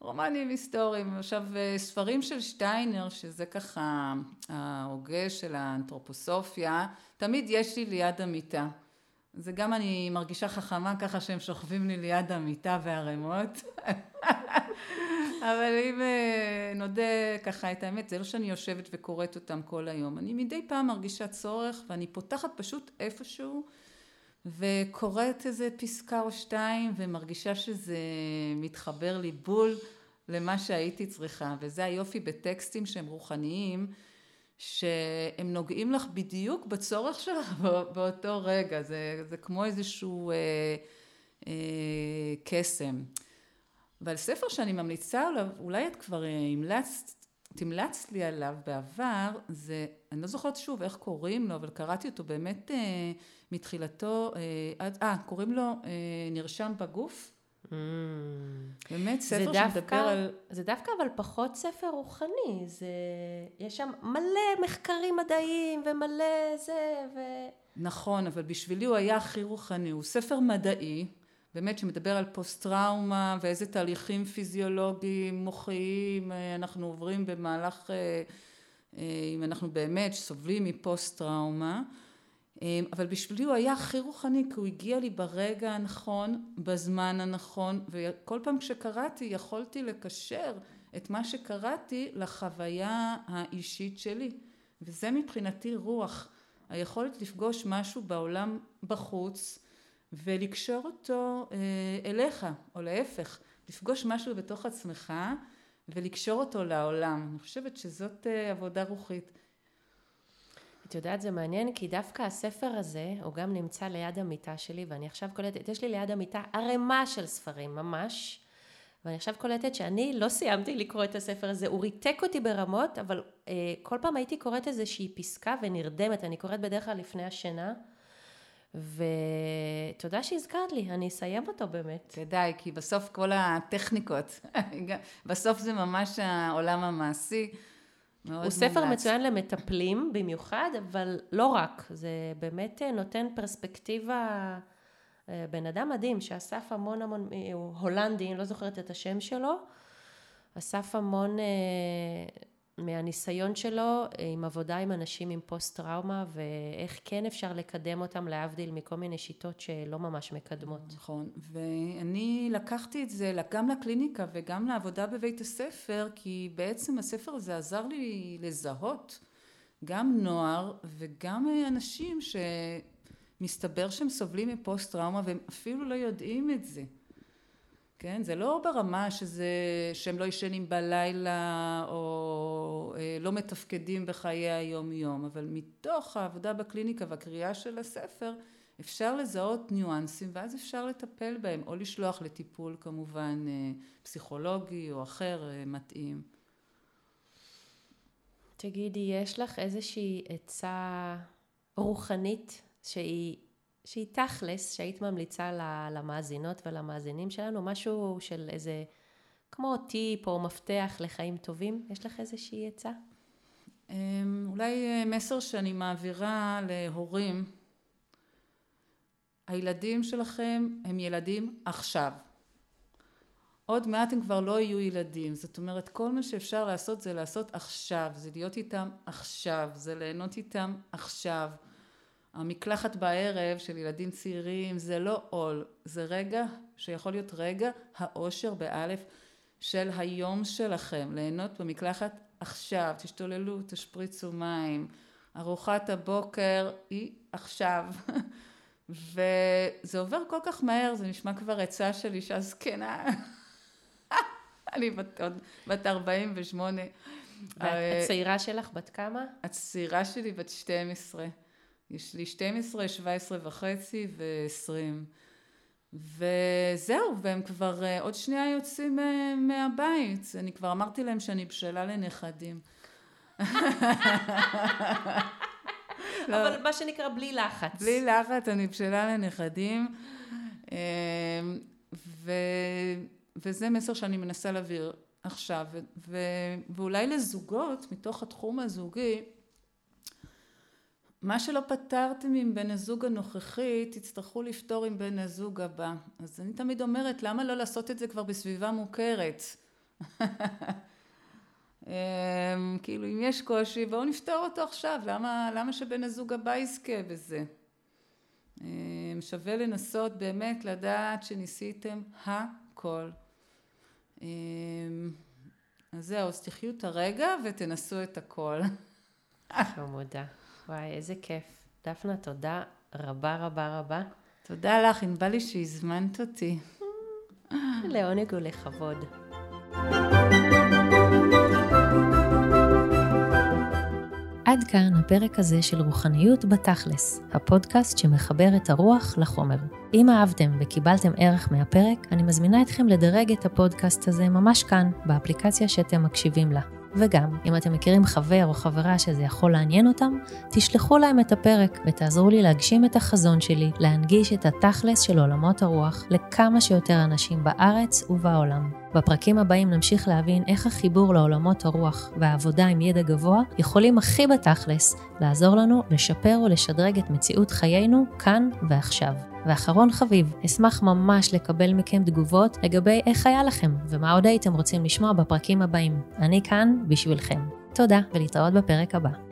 רומנים היסטוריים, עכשיו ספרים של שטיינר, שזה ככה ההוגה של האנתרופוסופיה, תמיד יש לי ליד המיטה. זה גם אני מרגישה חכמה ככה שהם שוכבים לי ליד המיטה והרמות. אבל אם נודה ככה את האמת, זה לא שאני יושבת וקוראת אותם כל היום. אני מדי פעם מרגישה צורך ואני פותחת פשוט איפשהו וקוראת איזה פסקה או שתיים ומרגישה שזה מתחבר לי בול למה שהייתי צריכה. וזה היופי בטקסטים שהם רוחניים, שהם נוגעים לך בדיוק בצורך שלך באותו רגע. זה כמו איזשהו קסם. אבל ספר שאני ממליצה עליו, אולי את כבר תמלצת לי עליו בעבר, זה, אני לא זוכרת שוב איך קוראים לו, אבל קראתי אותו באמת מתחילתו, קוראים לו נרשם בגוף. באמת ספר שמדבר על... זה דווקא אבל פחות ספר רוחני, זה... יש שם מלא מחקרים מדעיים ומלא זה ו... נכון, אבל בשבילי הוא היה הכי רוחני, הוא ספר מדעי, באמת שמדבר על פוסט-טראומה ואיזה תהליכים פיזיולוגיים, מוחיים, אנחנו עוברים במהלך, אם אנחנו באמת סובלים מפוסט-טראומה, אבל בשבילי הוא היה הכי רוחני, כי הוא הגיע לי ברגע הנכון, בזמן הנכון, וכל פעם כשקראתי יכולתי לקשר את מה שקראתי לחוויה האישית שלי, וזה מבחינתי רוח, היכולת לפגוש משהו בעולם בחוץ, ולקשור אותו אליך, או להפך, לפגוש משהו בתוך עצמך, ולקשור אותו לעולם. אני חושבת שזאת עבודה רוחית. את יודעת, זה מעניין, כי דווקא הספר הזה, הוא גם נמצא ליד המיטה שלי, ואני עכשיו קולטת, יש לי ליד המיטה ערימה של ספרים, ממש, ואני עכשיו קולטת שאני לא סיימתי לקרוא את הספר הזה, הוא ריתק אותי ברמות, אבל כל פעם הייתי קוראת איזושהי פסקה ונרדמת, אני קוראת בדרך כלל לפני השינה, ותודה שהזכרת לי, אני אסיים אותו באמת. כדאי, כי בסוף כל הטכניקות, בסוף זה ממש העולם המעשי. הוא ספר מצוין למטפלים במיוחד, אבל לא רק, זה באמת נותן פרספקטיבה, בן אדם מדהים שאסף המון המון, הוא הולנדי, אני לא זוכרת את השם שלו, אסף המון מהניסיון שלו עם עבודה עם אנשים עם פוסט-טראומה, ואיך כן אפשר לקדם אותם להבדיל מכל מיני שיטות שלא ממש מקדמות. נכון, ואני לקחתי את זה גם לקליניקה וגם לעבודה בבית הספר, כי בעצם הספר הזה עזר לי לזהות גם נוער וגם אנשים שמסתבר שהם סובלים מפוסט-טראומה והם אפילו לא יודעים את זה. כן, זה לא ברמה שהם לא ישנים בלילה או לא מתפקדים בחיי היום-יום, אבל מתוך העבודה בקליניקה והקריאה של הספר, אפשר לזהות ניואנסים ואז אפשר לטפל בהם, או לשלוח לטיפול כמובן פסיכולוגי או אחר מתאים. תגידי, יש לך איזושהי עצה רוחנית שהיא תכלס, שהיית ממליצה למאזינות ולמאזינים שלנו, משהו של איזה, כמו טיפ או מפתח לחיים טובים, יש לך איזושהי עצה? אולי מסר שאני מעבירה להורים, הילדים שלכם הם ילדים עכשיו. עוד מעט הם כבר לא יהיו ילדים, זאת אומרת כל מה שאפשר לעשות זה לעשות עכשיו, זה להיות איתם עכשיו, זה ליהנות איתם עכשיו. המקלחת בערב של ילדים צעירים זה לא עול, זה רגע שיכול להיות רגע האושר באלף של היום שלכם, ליהנות במקלחת עכשיו, תשתוללו, תשפריצו מים, ארוחת הבוקר היא עכשיו, וזה עובר כל כך מהר, זה נשמע כבר עצה של אישה זקנה, אני בת 48. הצעירה שלך בת כמה? הצעירה שלי בת 12. יש לי 12, 17 וחצי ו-20. וזהו, והם כבר עוד שנייה יוצאים מהבית. אני כבר אמרתי להם שאני בשלה לנכדים. אבל מה שנקרא בלי לחץ. בלי לחץ, אני בשלה לנכדים. וזה מסר שאני מנסה להעביר עכשיו. ואולי לזוגות, מתוך התחום הזוגי, מה שלא פתרתם עם בן הזוג הנוכחי, תצטרכו לפתור עם בן הזוג הבא. אז אני תמיד אומרת, למה לא לעשות את זה כבר בסביבה מוכרת? כאילו, אם יש קושי, בואו נפתור אותו עכשיו. למה שבן הזוג הבא יזכה בזה? שווה לנסות באמת לדעת שניסיתם הכל. אז זהו, אז תחיו את הרגע ותנסו את הכל. חמודה. וואי, איזה כיף. דפנה, תודה רבה רבה רבה. תודה לך, אינבל, שהזמנת אותי. לעונג ולכבוד. עד כאן הפרק הזה של רוחניות בתכלס, הפודקאסט שמחבר את הרוח לחומר. אם אהבתם וקיבלתם ערך מהפרק, אני מזמינה אתכם לדרג את הפודקאסט הזה ממש כאן, באפליקציה שאתם מקשיבים לה. וגם, אם אתם מכירים חבר או חברה שזה יכול לעניין אותם, תשלחו להם את הפרק ותעזרו לי להגשים את החזון שלי, להנגיש את התכלס של עולמות הרוח לכמה שיותר אנשים בארץ ובעולם. בפרקים הבאים נמשיך להבין איך החיבור לעולמות הרוח והעבודה עם ידע גבוה יכולים הכי בתכלס לעזור לנו לשפר ולשדרג את מציאות חיינו כאן ועכשיו. ואחרון חביב, אשמח ממש לקבל מכם תגובות לגבי איך היה לכם ומה עוד הייתם רוצים לשמוע בפרקים הבאים. אני כאן בשבילכם. תודה ולהתראות בפרק הבא.